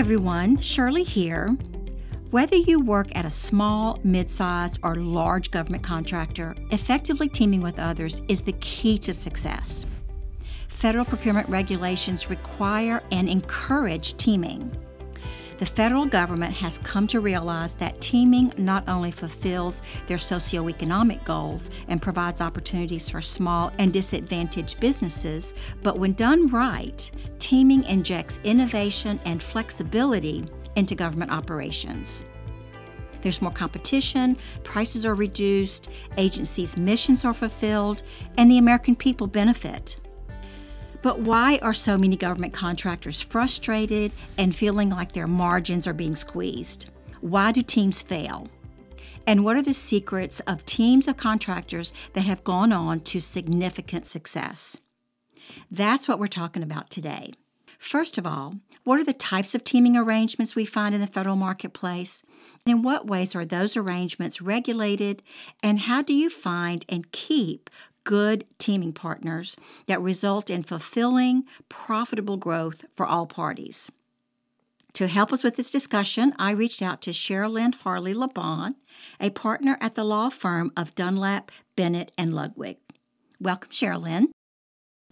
everyone, Shirley here. Whether you work at a small, mid-sized, or large government contractor, effectively teaming with others is the key to success. Federal procurement regulations require and encourage teaming. The federal government has come to realize that teaming not only fulfills their socioeconomic goals and provides opportunities for small and disadvantaged businesses, but when done right, teaming injects innovation and flexibility into government operations. There's more competition, prices are reduced, agencies' missions are fulfilled, and the American people benefit. But why are so many government contractors frustrated and feeling like their margins are being squeezed? Why do teams fail? And what are the secrets of teams of contractors that have gone on to significant success? That's what we're talking about today. First of all, what are the types of teaming arrangements we find in the federal marketplace? And in what ways are those arrangements regulated? And how do you find and keep good teaming partners that result in fulfilling, profitable growth for all parties? To help us with this discussion, I reached out to Sherilyn Harley-Lebon, a partner at the law firm of Dunlap, Bennett, and Ludwig. Welcome, Sherilyn.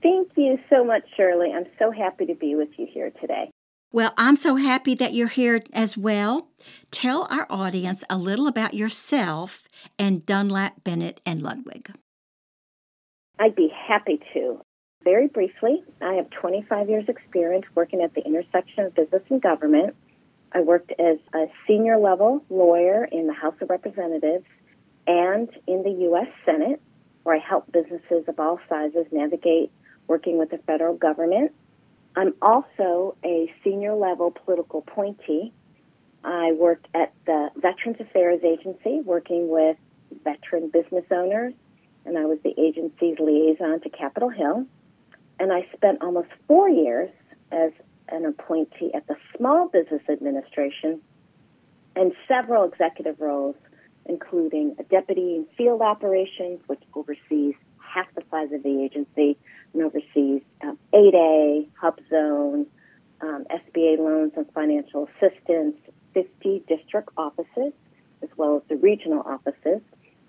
Thank you so much, Shirley. I'm so happy to be with you here today. Well, I'm so happy that you're here as well. Tell our audience a little about yourself and Dunlap, Bennett, and Ludwig. I'd be happy to. Very briefly, I have 25 years' experience working at the intersection of business and government. I worked as a senior-level lawyer in the House of Representatives and in the U.S. Senate, where I help businesses of all sizes navigate working with the federal government. I'm also a senior-level political appointee. I worked at the Veterans Affairs Agency working with veteran business owners, and I was the agency's liaison to Capitol Hill. And I spent almost 4 years as an appointee at the Small Business Administration and several executive roles, including a deputy in field operations, which oversees half the size of the agency, and oversees 8A, HubZone, SBA loans and financial assistance, 50 district offices, as well as the regional offices.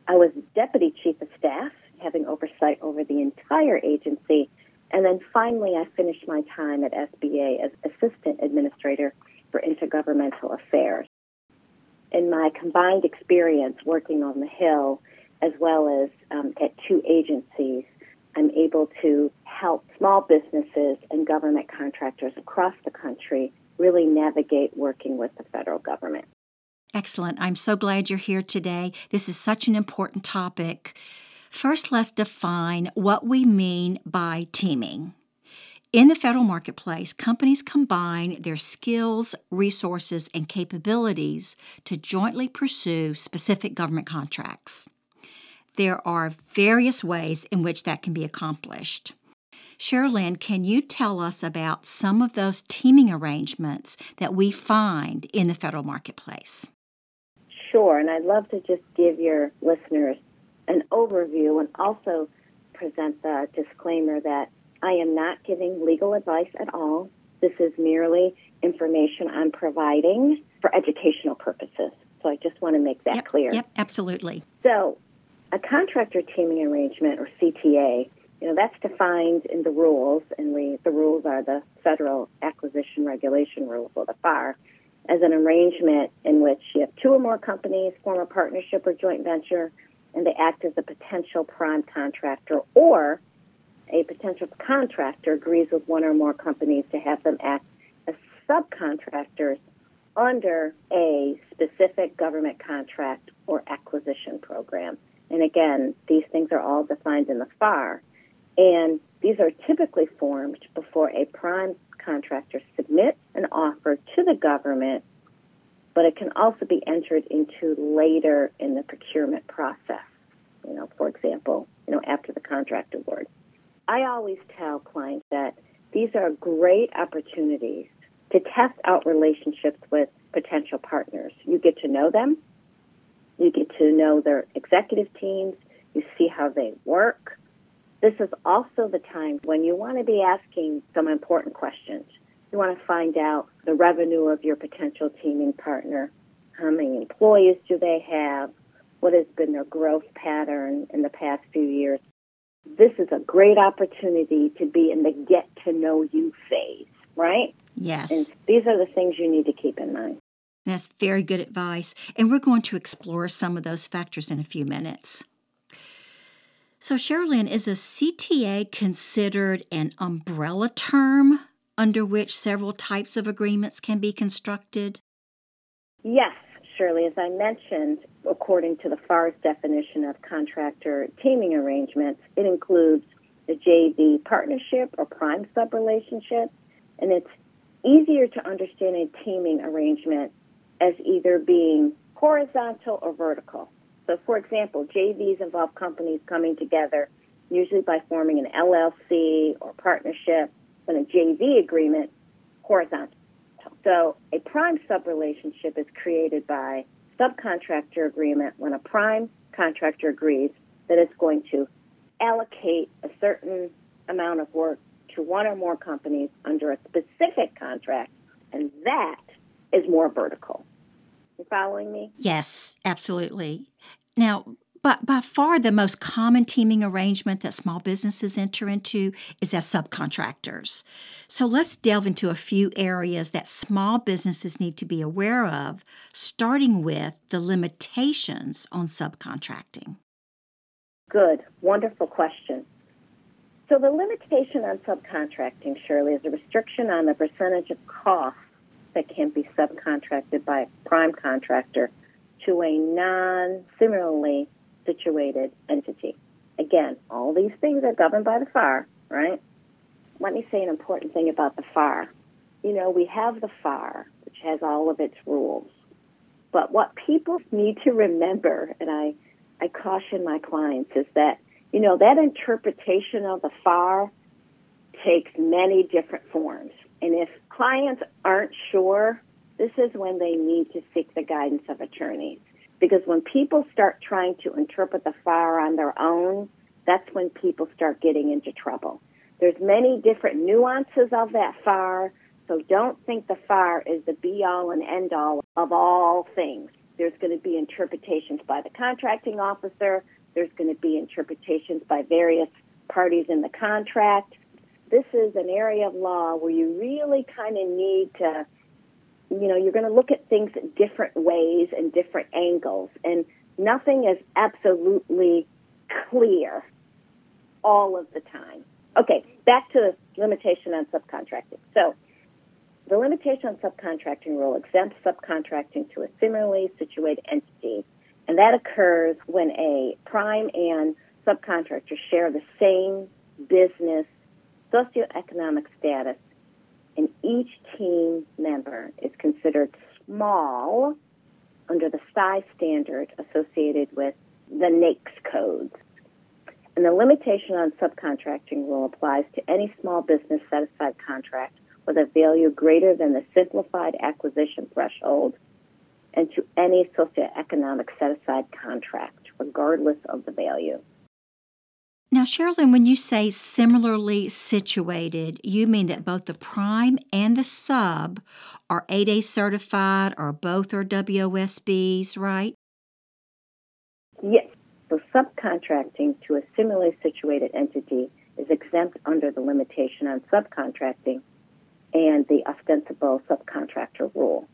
I was deputy chief of staff, having oversight over the entire agency. And then finally, I finished my time at SBA as assistant administrator for intergovernmental affairs. In my combined experience working on the Hill, as well as at two agencies, I'm able to help small businesses and government contractors across the country really navigate working with the federal government. Excellent. I'm so glad you're here today. This is such an important topic. First, let's define what we mean by teaming. In the federal marketplace, companies combine their skills, resources, and capabilities to jointly pursue specific government contracts. There are various ways in which that can be accomplished. Sherilyn, can you tell us about some of those teaming arrangements that we find in the federal marketplace? Sure, and I'd love to just give your listeners an overview and also present the disclaimer that I am not giving legal advice at all. This is merely information I'm providing for educational purposes. So I just want to make that clear. Yep, absolutely. So, a contractor teaming arrangement, or CTA, that's defined in the rules, and the rules are the Federal Acquisition Regulation rules, or the FAR, as an arrangement in which you have two or more companies form a partnership or joint venture, and they act as a potential prime contractor, or a potential contractor agrees with one or more companies to have them act as subcontractors under a specific government contract or acquisition program. And again, these things are all defined in the FAR. And these are typically formed before a prime contractor submits an offer to the government, but it can also be entered into later in the procurement process. For example, after the contract award. I always tell clients that these are great opportunities to test out relationships with potential partners. You get to know them. You get to know their executive teams. You see how they work. This is also the time when you want to be asking some important questions. You want to find out the revenue of your potential teaming partner. How many employees do they have? What has been their growth pattern in the past few years? This is a great opportunity to be in the get-to-know-you phase, right? Yes. And these are the things you need to keep in mind. That's very good advice. And we're going to explore some of those factors in a few minutes. So, Sherilyn, is a CTA considered an umbrella term under which several types of agreements can be constructed? Yes, Shirley. As I mentioned, according to the FAR's definition of contractor teaming arrangements, it includes the JV partnership or prime sub relationship, and it's easier to understand a teaming arrangement as either being horizontal or vertical. So, for example, JVs involve companies coming together, usually by forming an LLC or partnership, and a JV agreement, horizontal. So a prime sub relationship is created by subcontractor agreement when a prime contractor agrees that it's going to allocate a certain amount of work to one or more companies under a specific contract, and that is more vertical. You following me? Yes, absolutely. Now, but by far the most common teaming arrangement that small businesses enter into is as subcontractors. So let's delve into a few areas that small businesses need to be aware of, starting with the limitations on subcontracting. Good. Wonderful question. So the limitation on subcontracting, Shirley, is a restriction on the percentage of cost that can be subcontracted by a prime contractor to a non-similarly situated entity. Again, all these things are governed by the FAR, right? Let me say an important thing about the FAR. You know, we have the FAR, which has all of its rules. But what people need to remember, and I caution my clients, is that, you know, that interpretation of the FAR takes many different forms. And if clients aren't sure, this is when they need to seek the guidance of attorneys. Because when people start trying to interpret the FAR on their own, that's when people start getting into trouble. There's many different nuances of that FAR, so don't think the FAR is the be-all and end-all of all things. There's going to be interpretations by the contracting officer. There's going to be interpretations by various parties in the contract. This is an area of law where you really kind of need to, you know, you're going to look at things different ways and different angles, and nothing is absolutely clear all of the time. Okay, back to the limitation on subcontracting. So the limitation on subcontracting rule exempts subcontracting to a similarly situated entity, and that occurs when a prime and subcontractor share the same business socioeconomic status, and each team member is considered small under the size standard associated with the NAICS codes. And the limitation on subcontracting rule applies to any small business set-aside contract with a value greater than the simplified acquisition threshold and to any socioeconomic set-aside contract, regardless of the value. Now, Sherilyn, when you say similarly situated, you mean that both the prime and the sub are 8A certified or both are WOSBs, right? Yes. So subcontracting to a similarly situated entity is exempt under the limitation on subcontracting and the ostensible subcontractor rule.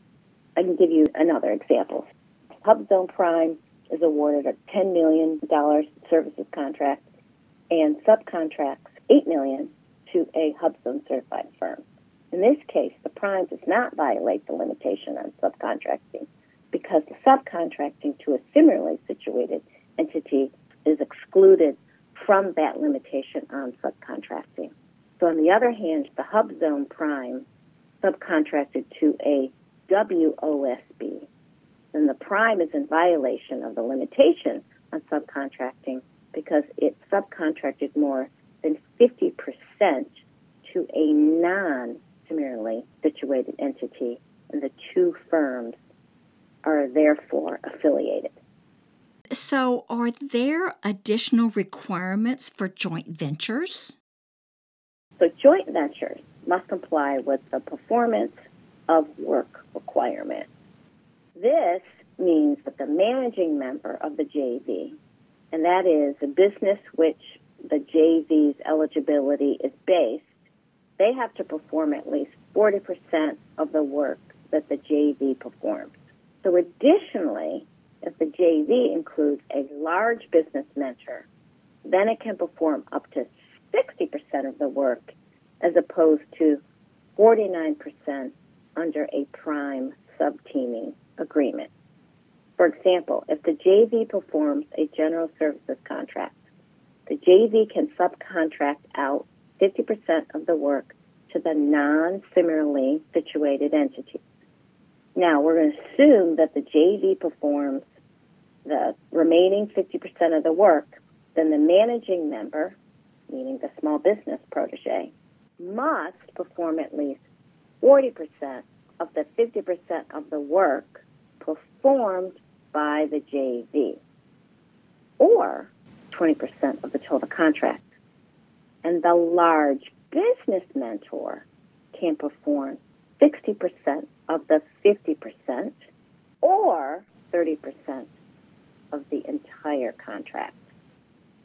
I can give you another example. HubZone Prime is awarded a $10 million services contract and subcontracts $8 million to a HubZone certified firm. In this case, the prime does not violate the limitation on subcontracting because the subcontracting to a similarly situated entity is excluded from that limitation on subcontracting. So on the other hand, the HubZone prime subcontracted to a WOSB, then the prime is in violation of the limitation on subcontracting because it subcontracted more than 50% to a non-similarly situated entity, and the two firms are therefore affiliated. So are there additional requirements for joint ventures? So joint ventures, must comply with the performance of work requirement. This means that the managing member of the JV, and that is the business which the JV's eligibility is based, they have to perform at least 40% of the work that the JV performs. So additionally, if the JV includes a large business mentor, then it can perform up to 60% of the work as opposed to 49% under a prime subteaming agreement. For example, if the JV performs a general services contract, the JV can subcontract out 50% of the work to the non-similarly situated entity. Now, we're going to assume that the JV performs the remaining 50% of the work, then the managing member, meaning the small business protege, must perform at least 40% of the 50% of the work performed by the JV, or 20% of the total contract. And the large business mentor can perform 60% of the 50% or 30% of the entire contract.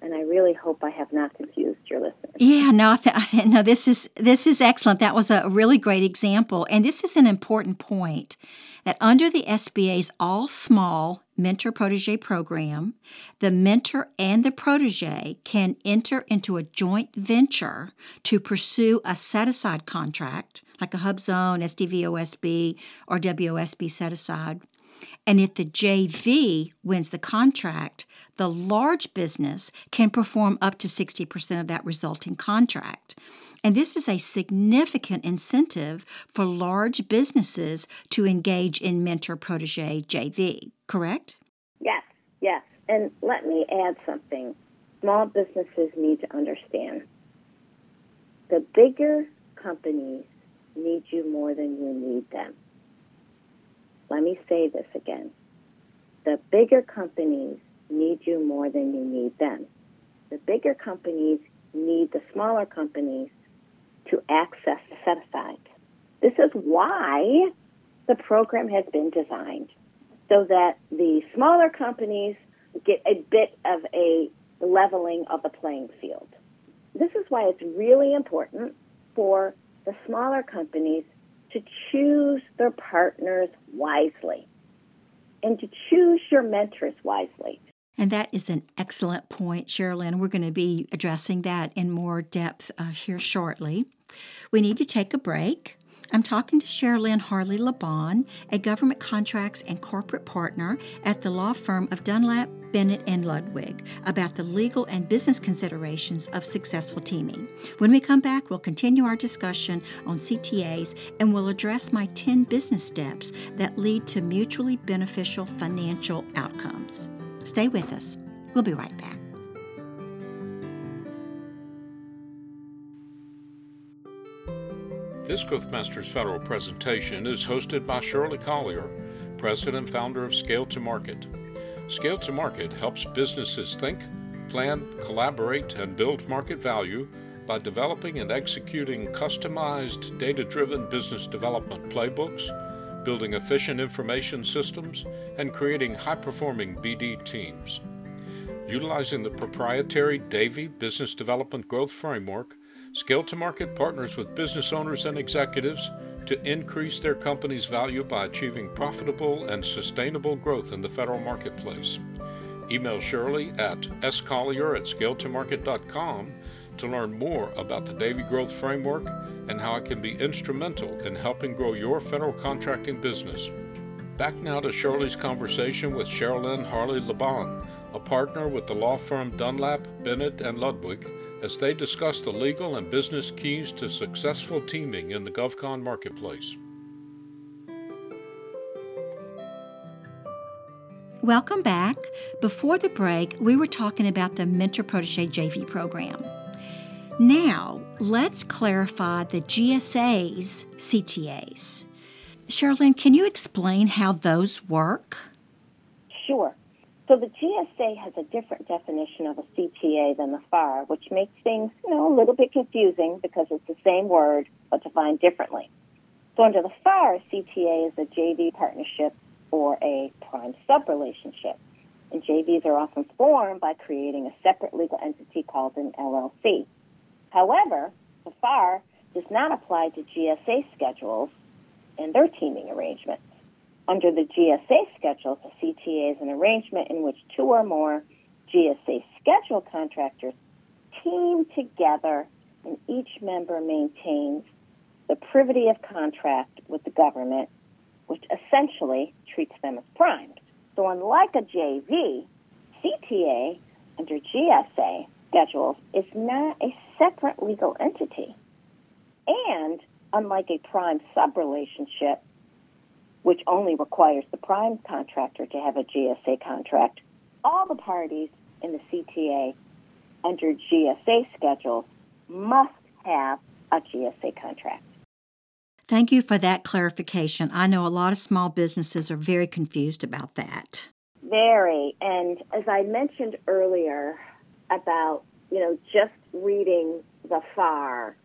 And I really hope I have not confused your listeners. Yeah, no, this is excellent. That was a really great example. And this is an important point, that under the SBA's all small mentor-protege program, the mentor and the protege can enter into a joint venture to pursue a set-aside contract, like a HubZone, SDVOSB, or WOSB set-aside. And if the JV wins the contract, the large business can perform up to 60% of that resulting contract. And this is a significant incentive for large businesses to engage in mentor-protege JV, correct? Yes. And let me add something small businesses need to understand. The bigger companies need you more than you need them. Let me say this again. The bigger companies need you more than you need them. The bigger companies need the smaller companies to access the set-aside. This is why the program has been designed, so that the smaller companies get a bit of a leveling of the playing field. This is why it's really important for the smaller companies to choose their partners wisely and to choose your mentors wisely. And that is an excellent point, Sherilyn. We're going to be addressing that in more depth here shortly. We need to take a break. I'm talking to Sherilyn Harley-Lebon, a government contracts and corporate partner at the law firm of Dunlap, Bennett, and Ludwig, about the legal and business considerations of successful teaming. When we come back, we'll continue our discussion on CTAs, and we'll address my 10 business steps that lead to mutually beneficial financial outcomes. Stay with us. We'll be right back. This Growth Masters Federal presentation is hosted by Shirley Collier, President and Founder of Scale to Market. Scale to Market helps businesses think, plan, collaborate, and build market value by developing and executing customized, data-driven business development playbooks, building efficient information systems, and creating high-performing BD teams. Utilizing the proprietary Davey Business Development Growth Framework, Scale to Market partners with business owners and executives to increase their company's value by achieving profitable and sustainable growth in the federal marketplace. Email Shirley at scollier@scaletomarket.com to learn more about the Davey Growth Framework and how it can be instrumental in helping grow your federal contracting business. Back now to Shirley's conversation with Sherilyn Harley-Lebon, a partner with the law firm Dunlap, Bennett, and Ludwig, as they discuss the legal and business keys to successful teaming in the GovCon marketplace. Welcome back. Before the break, we were talking about the mentor-protege JV program. Now, let's clarify the GSA's CTAs. Sherilyn, can you explain how those work? Sure. So the GSA has a different definition of a CTA than the FAR, which makes things, a little bit confusing because it's the same word but defined differently. So under the FAR, CTA is a JV partnership or a prime sub relationship, and JVs are often formed by creating a separate legal entity called an LLC. However, the FAR does not apply to GSA schedules and their teaming arrangements. Under the GSA schedules, a CTA is an arrangement in which two or more GSA schedule contractors team together, and each member maintains the privity of contract with the government, which essentially treats them as primed. So unlike a JV, CTA under GSA schedules is not a separate legal entity. And unlike a prime sub relationship, which only requires the prime contractor to have a GSA contract, all the parties in the CTA under GSA schedules must have a GSA contract. Thank you for that clarification. I know a lot of small businesses are very confused about that. Very. And as I mentioned earlier about, just reading the FAR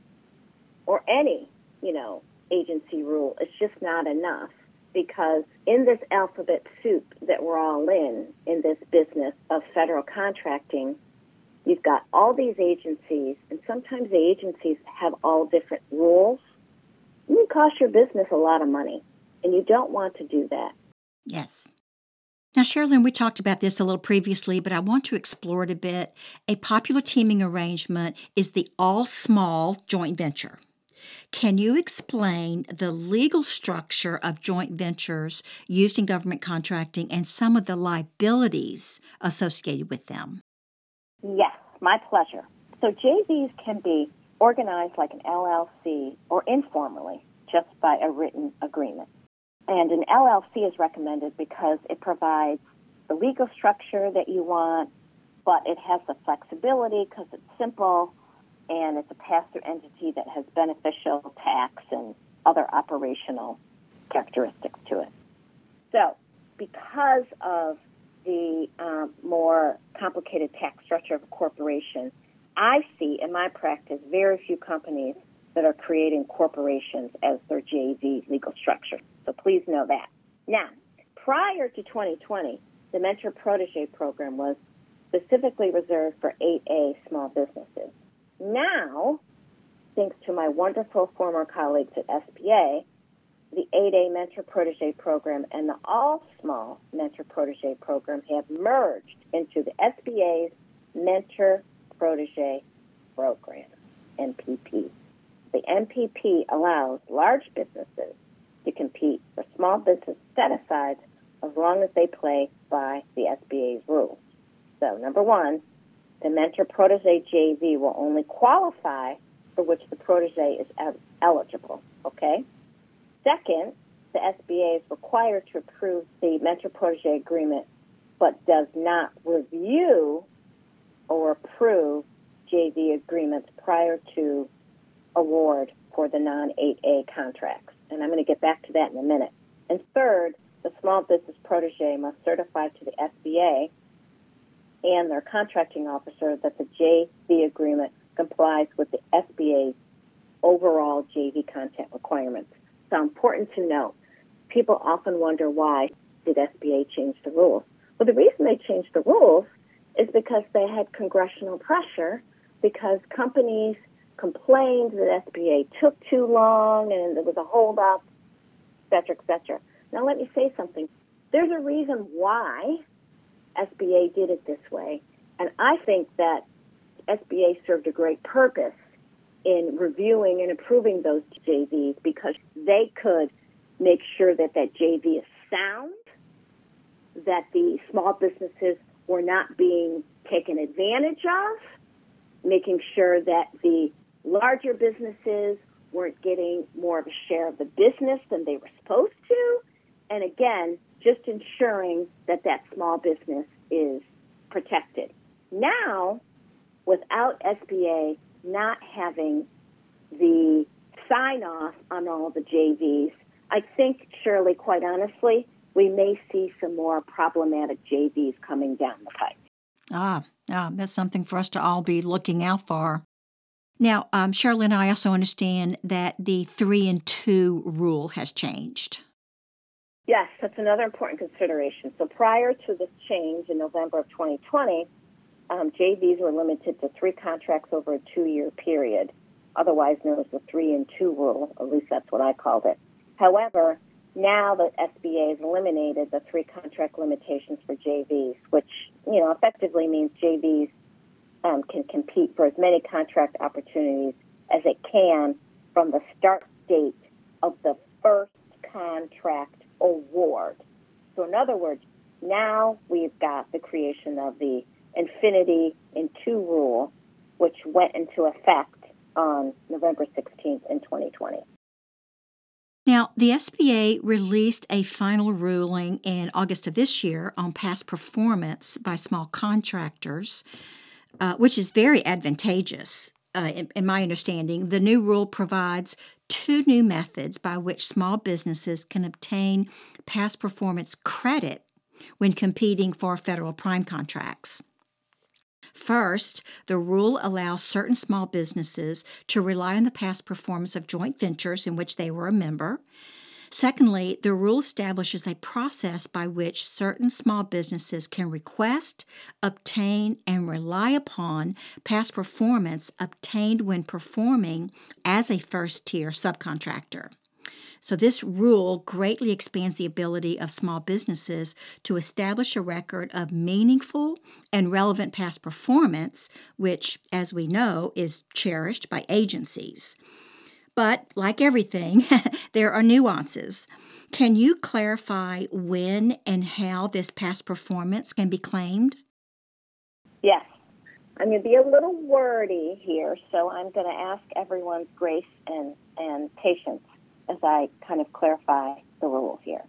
or any, agency rule, it's just not enough. Because in this alphabet soup that we're all in this business of federal contracting, you've got all these agencies, and sometimes the agencies have all different rules. You cost your business a lot of money, and you don't want to do that. Yes. Now, Sherilyn, we talked about this a little previously, but I want to explore it a bit. A popular teaming arrangement is the all-small joint venture. Can you explain the legal structure of joint ventures used in government contracting and some of the liabilities associated with them? Yes, my pleasure. So JVs can be organized like an LLC or informally just by a written agreement. And an LLC is recommended because it provides the legal structure that you want, but it has the flexibility because it's simple. And it's a pass-through entity that has beneficial tax and other operational characteristics to it. So because of the more complicated tax structure of a corporation, I see in my practice very few companies that are creating corporations as their JV legal structure. So please know that. Now, prior to 2020, the mentor-protege program was specifically reserved for 8A small businesses. Now, thanks to my wonderful former colleagues at SBA, the 8A Mentor-Protege Program and the All-Small Mentor-Protege Program have merged into the SBA's Mentor-Protege Program, MPP. The MPP allows large businesses to compete for small business set-asides as long as they play by the SBA's rules. So, number one, the mentor-protege JV will only qualify for which the protege is eligible, okay? Second, the SBA is required to approve the mentor-protege agreement but does not review or approve JV agreements prior to award for the non-8A contracts. And I'm going to get back to that in a minute. And third, the small business protege must certify to the SBA and their contracting officer that the JV agreement complies with the SBA's overall JV content requirements. So important to note, people often wonder why did SBA change the rules. Well, the reason they changed the rules is because they had congressional pressure because companies complained that SBA took too long and there was a holdup, et cetera, et cetera. Now let me say something. There's a reason why SBA did it this way, and I think that SBA served a great purpose in reviewing and approving those JVs because they could make sure that that JV is sound, that the small businesses were not being taken advantage of, making sure that the larger businesses weren't getting more of a share of the business than they were supposed to, and again, just ensuring that that small business is protected. Now, without SBA not having the sign-off on all the JVs, I think, Shirley, quite honestly, we may see some more problematic JVs coming down the pike. Ah, that's something for us to all be looking out for. Now, Sherilyn, I also understand that the 3 and 2 rule has changed. Yes, that's another important consideration. So prior to this change in November of 2020, JVs were limited to 3 contracts over a 2-year period, otherwise known as the 3 and 2 rule. At least that's what I called it. However, now the SBA has eliminated the 3 contract limitations for JVs, which, you know, effectively means JVs can compete for as many contract opportunities as it can from the start date of the first contract award. So in other words, now we've got the creation of the Infinity in 2 rule, which went into effect on November 16th in 2020. Now, the SBA released a final ruling in August of this year on past performance by small contractors, which is very advantageous. In my understanding, the new rule provides 2 new methods by which small businesses can obtain past performance credit when competing for federal prime contracts. First, the rule allows certain small businesses to rely on the past performance of joint ventures in which they were a member. Secondly, the rule establishes a process by which certain small businesses can request, obtain, and rely upon past performance obtained when performing as a first-tier subcontractor. So this rule greatly expands the ability of small businesses to establish a record of meaningful and relevant past performance, which, as we know, is cherished by agencies. But like everything, there are nuances. Can you clarify when and how this past performance can be claimed? Yes. I'm going to be a little wordy here, so I'm going to ask everyone's grace and patience as I kind of clarify the rule here.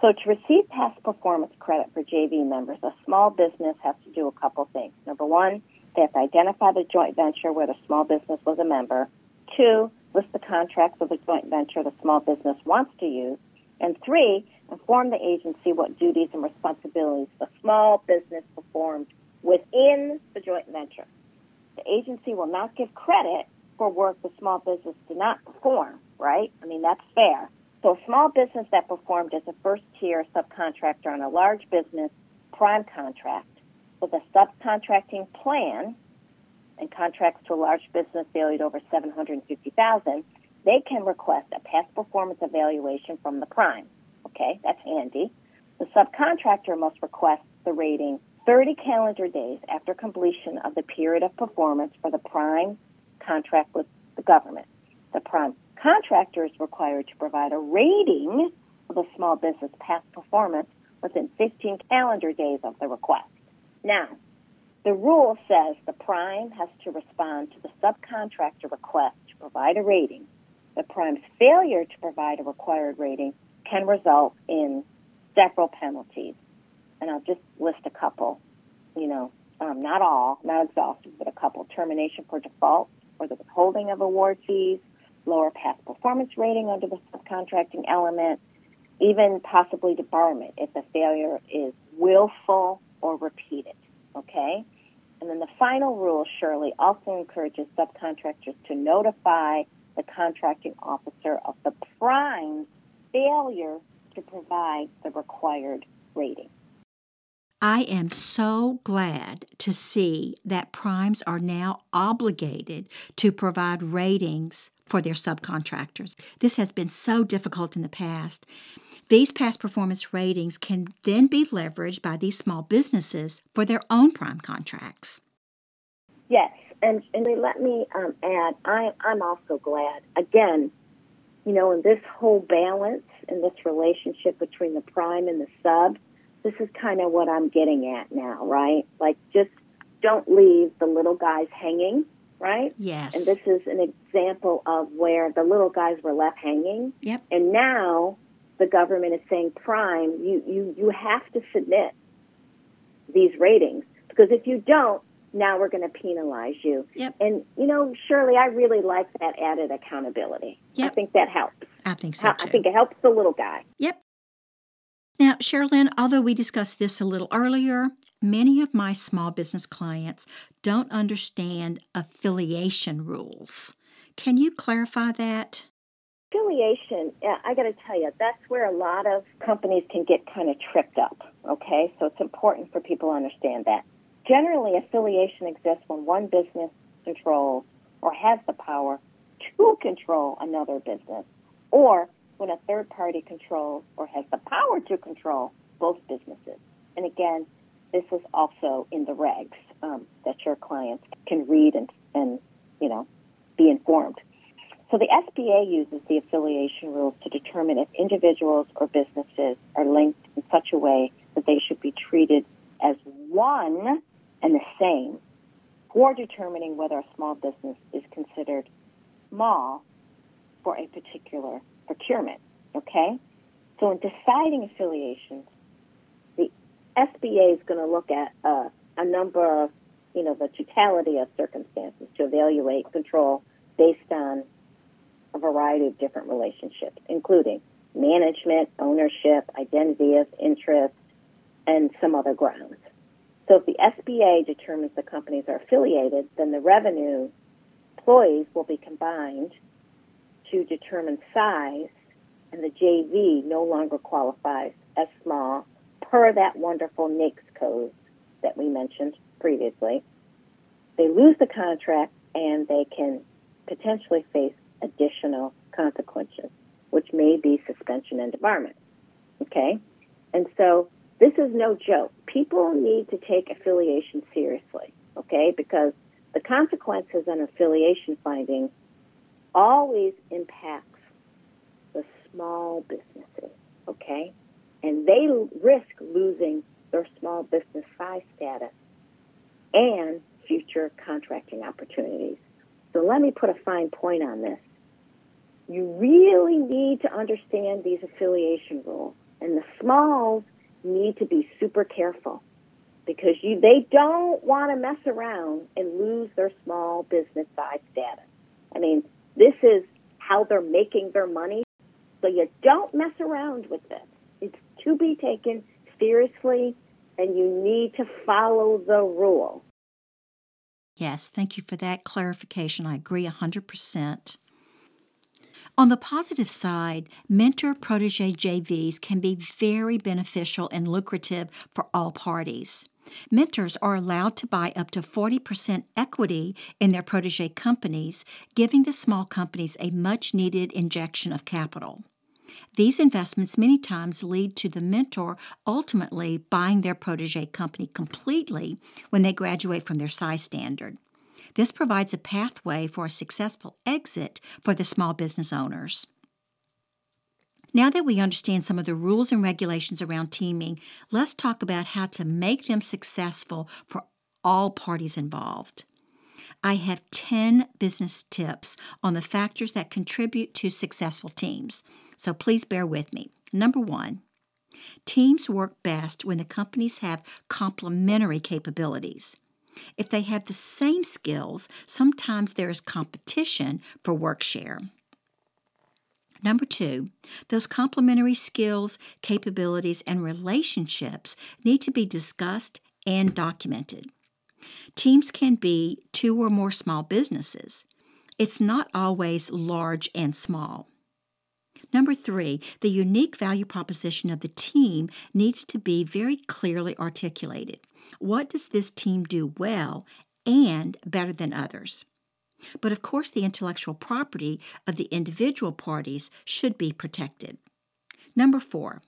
So to receive past performance credit for JV members, a small business has to do a couple things. Number 1, they have to identify the joint venture where the small business was a member. 2, list the contracts of the joint venture the small business wants to use, and 3, inform the agency what duties and responsibilities the small business performed within the joint venture. The agency will not give credit for work the small business did not perform, right? I mean, that's fair. So a small business that performed as a first-tier subcontractor on a large business prime contract with a subcontracting plan and contracts to a large business valued over $750,000, they can request a past performance evaluation from the prime. Okay, that's handy. The subcontractor must request the rating 30 calendar days after completion of the period of performance for the prime contract with the government. The prime contractor is required to provide a rating of the small business past performance within 15 calendar days of the request. Now, the rule says the prime has to respond to the subcontractor request to provide a rating. The prime's failure to provide a required rating can result in several penalties. And I'll just list a couple, not all, not exhaustive, but a couple. Termination for default or the withholding of award fees, lower past performance rating under the subcontracting element, even possibly debarment if the failure is willful or repeated, okay? And then the final rule, Shirley, also encourages subcontractors to notify the contracting officer of the prime's failure to provide the required rating. I am so glad to see that primes are now obligated to provide ratings for their subcontractors. This has been so difficult in the past. These past performance ratings can then be leveraged by these small businesses for their own prime contracts. Yes, and let me add, I'm also glad, again, in this whole balance and this relationship between the prime and the sub, this is kind of what I'm getting at now, right? Like, just don't leave the little guys hanging, right? Yes. And this is an example of where the little guys were left hanging. Yep. And now the government is saying, prime, you have to submit these ratings, because if you don't, now we're going to penalize you. Yep. And, Shirley, I really like that added accountability. Yep. I think that helps. I think so, too. I think it helps the little guy. Yep. Now, Sherilyn, although we discussed this a little earlier, many of my small business clients don't understand affiliation rules. Can you clarify that? Affiliation, I got to tell you, that's where a lot of companies can get kind of tripped up, okay? So it's important for people to understand that. Generally, affiliation exists when one business controls or has the power to control another business, or when a third party controls or has the power to control both businesses. And again, this is also in the regs that your clients can read and you know, be informed. So the SBA uses the affiliation rules to determine if individuals or businesses are linked in such a way that they should be treated as one and the same, or determining whether a small business is considered small for a particular procurement, okay? So in deciding affiliations, the SBA is going to look at a number of, you know, the totality of circumstances to evaluate control based on a variety of different relationships, including management, ownership, identity of interest, and some other grounds. So if the SBA determines the companies are affiliated, then the revenue employees will be combined to determine size, and the JV no longer qualifies as small per that wonderful NAICS code that we mentioned previously. They lose the contract, and they can potentially face additional consequences, which may be suspension and debarment, okay? And so this is no joke. People need to take affiliation seriously, okay, because the consequences and affiliation findings always impacts the small businesses, okay? And they risk losing their small business size status and future contracting opportunities. So let me put a fine point on this. You really need to understand these affiliation rules, and the smalls need to be super careful because they don't want to mess around and lose their small business size status. I mean, this is how they're making their money, so you don't mess around with this. It's to be taken seriously, and you need to follow the rule. Yes, thank you for that clarification. I agree 100%. On the positive side, mentor-protege JVs can be very beneficial and lucrative for all parties. Mentors are allowed to buy up to 40% equity in their protege companies, giving the small companies a much-needed injection of capital. These investments many times lead to the mentor ultimately buying their protege company completely when they graduate from their size standard. This provides a pathway for a successful exit for the small business owners. Now that we understand some of the rules and regulations around teaming, let's talk about how to make them successful for all parties involved. I have 10 business tips on the factors that contribute to successful teams, so please bear with me. Number 1, teams work best when the companies have complementary capabilities. If they have the same skills, sometimes there is competition for work share. Number 2, those complementary skills, capabilities, and relationships need to be discussed and documented. Teams can be 2 or more small businesses. It's not always large and small. Number 3, the unique value proposition of the team needs to be very clearly articulated. What does this team do well and better than others? But of course, the intellectual property of the individual parties should be protected. Number 4,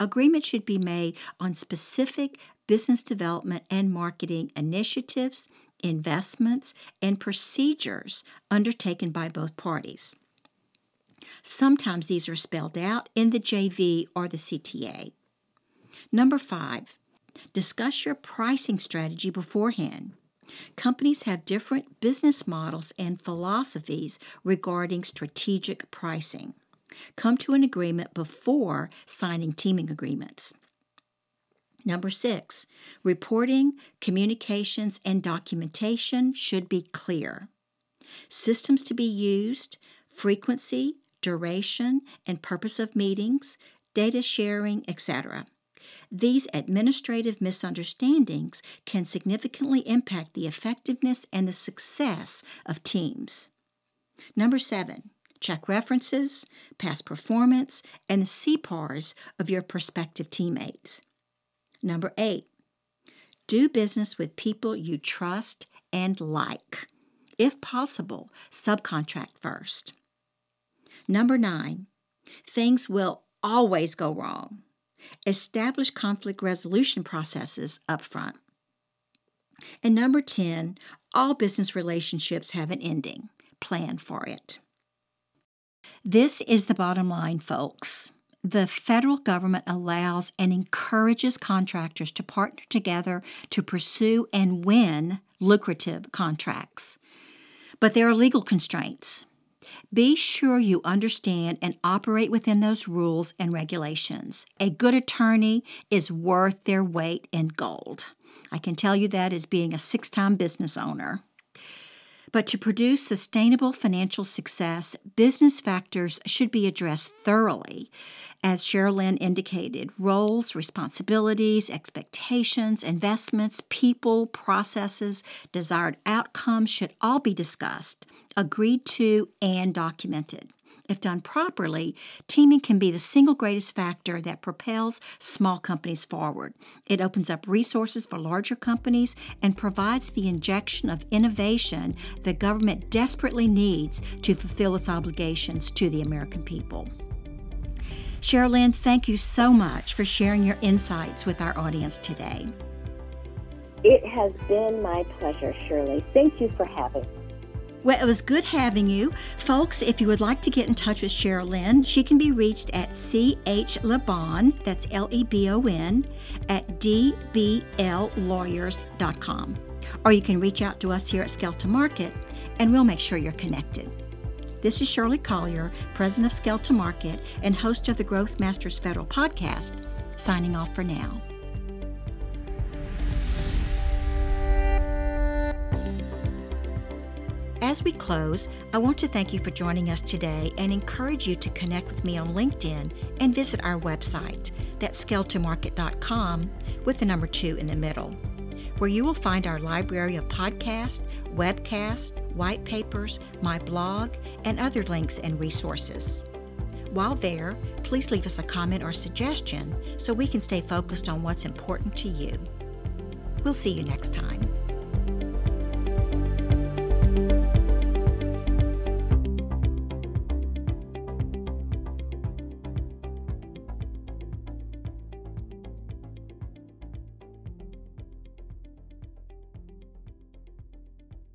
agreement should be made on specific business development and marketing initiatives, investments, and procedures undertaken by both parties. Sometimes these are spelled out in the JV or the CTA. Number 5, discuss your pricing strategy beforehand. Companies have different business models and philosophies regarding strategic pricing. Come to an agreement before signing teaming agreements. Number 6, reporting, communications, and documentation should be clear. Systems to be used, frequency, duration, and purpose of meetings, data sharing, etc. These administrative misunderstandings can significantly impact the effectiveness and the success of teams. Number 7, check references, past performance, and the CPARS of your prospective teammates. Number 8, do business with people you trust and like. If possible, subcontract first. Number 9, things will always go wrong. Establish conflict resolution processes up front. And number 10, all business relationships have an ending. Plan for it. This is the bottom line, folks. The federal government allows and encourages contractors to partner together to pursue and win lucrative contracts. But there are legal constraints. Be sure you understand and operate within those rules and regulations. A good attorney is worth their weight in gold. I can tell you that as being a 6-time business owner. But to produce sustainable financial success, business factors should be addressed thoroughly. As Sherilyn indicated, roles, responsibilities, expectations, investments, people, processes, desired outcomes should all be discussed, agreed to, and documented. If done properly, teaming can be the single greatest factor that propels small companies forward. It opens up resources for larger companies and provides the injection of innovation the government desperately needs to fulfill its obligations to the American people. Sherilyn, thank you so much for sharing your insights with our audience today. It has been my pleasure, Shirley. Thank you for having me. Well, it was good having you. Folks, if you would like to get in touch with Sherilyn, she can be reached at chlebon, that's Lebon, at dbllawyers.com. Or you can reach out to us here at Scale to Market, and we'll make sure you're connected. This is Shirley Collier, president of Scale to Market and host of the Growth Masters Federal Podcast, signing off for now. As we close, I want to thank you for joining us today and encourage you to connect with me on LinkedIn and visit our website, that's scaletomarket.com with the number 2 in the middle, where you will find our library of podcasts, webcasts, white papers, my blog, and other links and resources. While there, please leave us a comment or suggestion so we can stay focused on what's important to you. We'll see you next time.